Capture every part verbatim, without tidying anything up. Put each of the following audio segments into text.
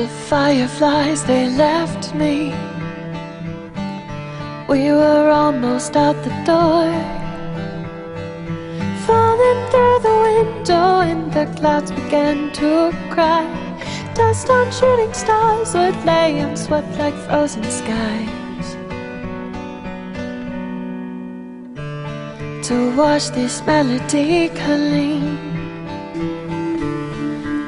The fireflies, they left me. We were almost out the door, falling through the window, and the clouds began to cry. Dust on shooting stars would lay and swept like frozen skies. To watch this melody culling,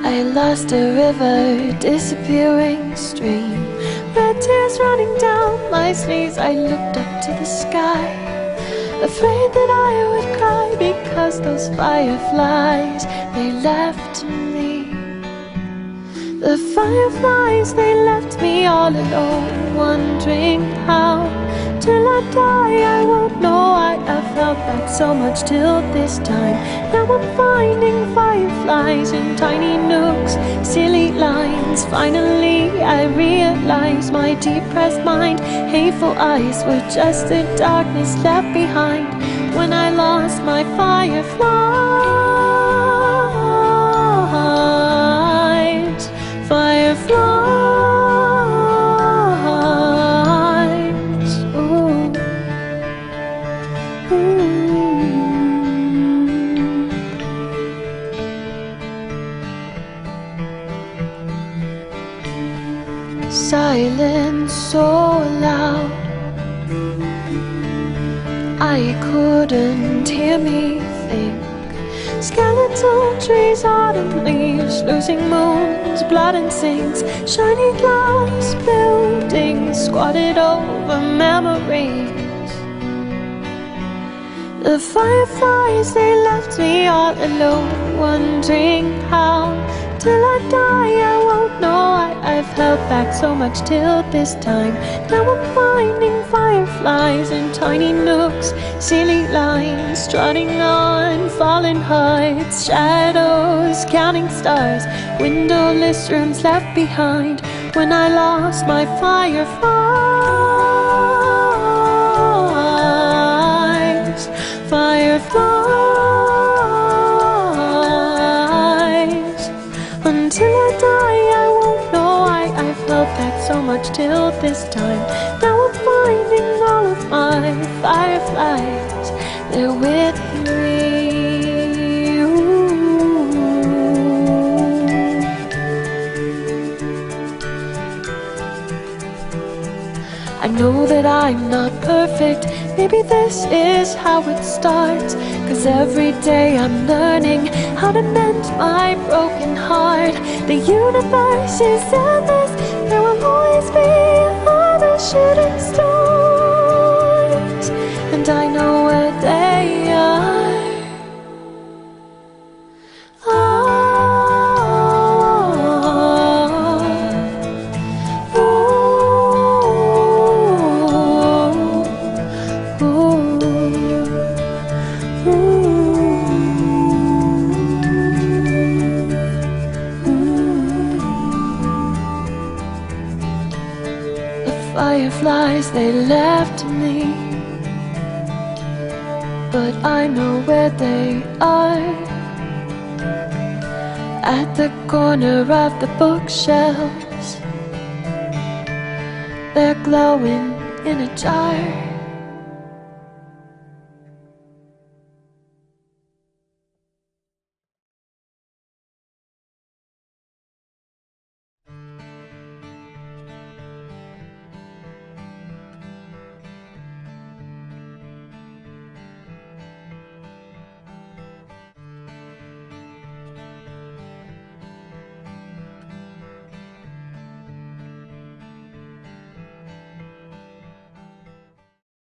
I lost a river, disappearing stream. Red tears running down my sleeves, I looked up to the sky, afraid that I would cry, because those fireflies, they left me. The fireflies, they left me all alone, wondering how. Till I die, I won't know why I felt like so much till this time. Now I'm finding fireflies in tiny nooks, silly lines. Finally I realize my depressed mind, hateful eyes were just the darkness left behind when I lost my fireflies. Fireflies. Silence so loud, I couldn't hear me think. Skeletal trees, autumn leaves, losing moons, blood and sinks. Shiny glass buildings, squatted over memories. The fireflies, they left me all alone, wondering how. Till I die, I won't know why I've held back so much till this time. Now I'm finding fireflies in tiny nooks, silly lines, trotting on fallen hearts, shadows, counting stars, windowless rooms left behind when I lost my fireflies. Fireflies. Till I die, I won't know why I've held back so much till this time. Now I'm finding all of my fireflies, they're with me. Ooh. I know that I'm not perfect, maybe this is how it starts. Cause every day I'm learning how to mend my broken heart. The universe is endless, there will always be other shooting stars, and I know where they are. Oh, oh, oh, oh, oh. Fireflies, they left me, but I know where they are. At the corner of the bookshelves, they're glowing in a jar.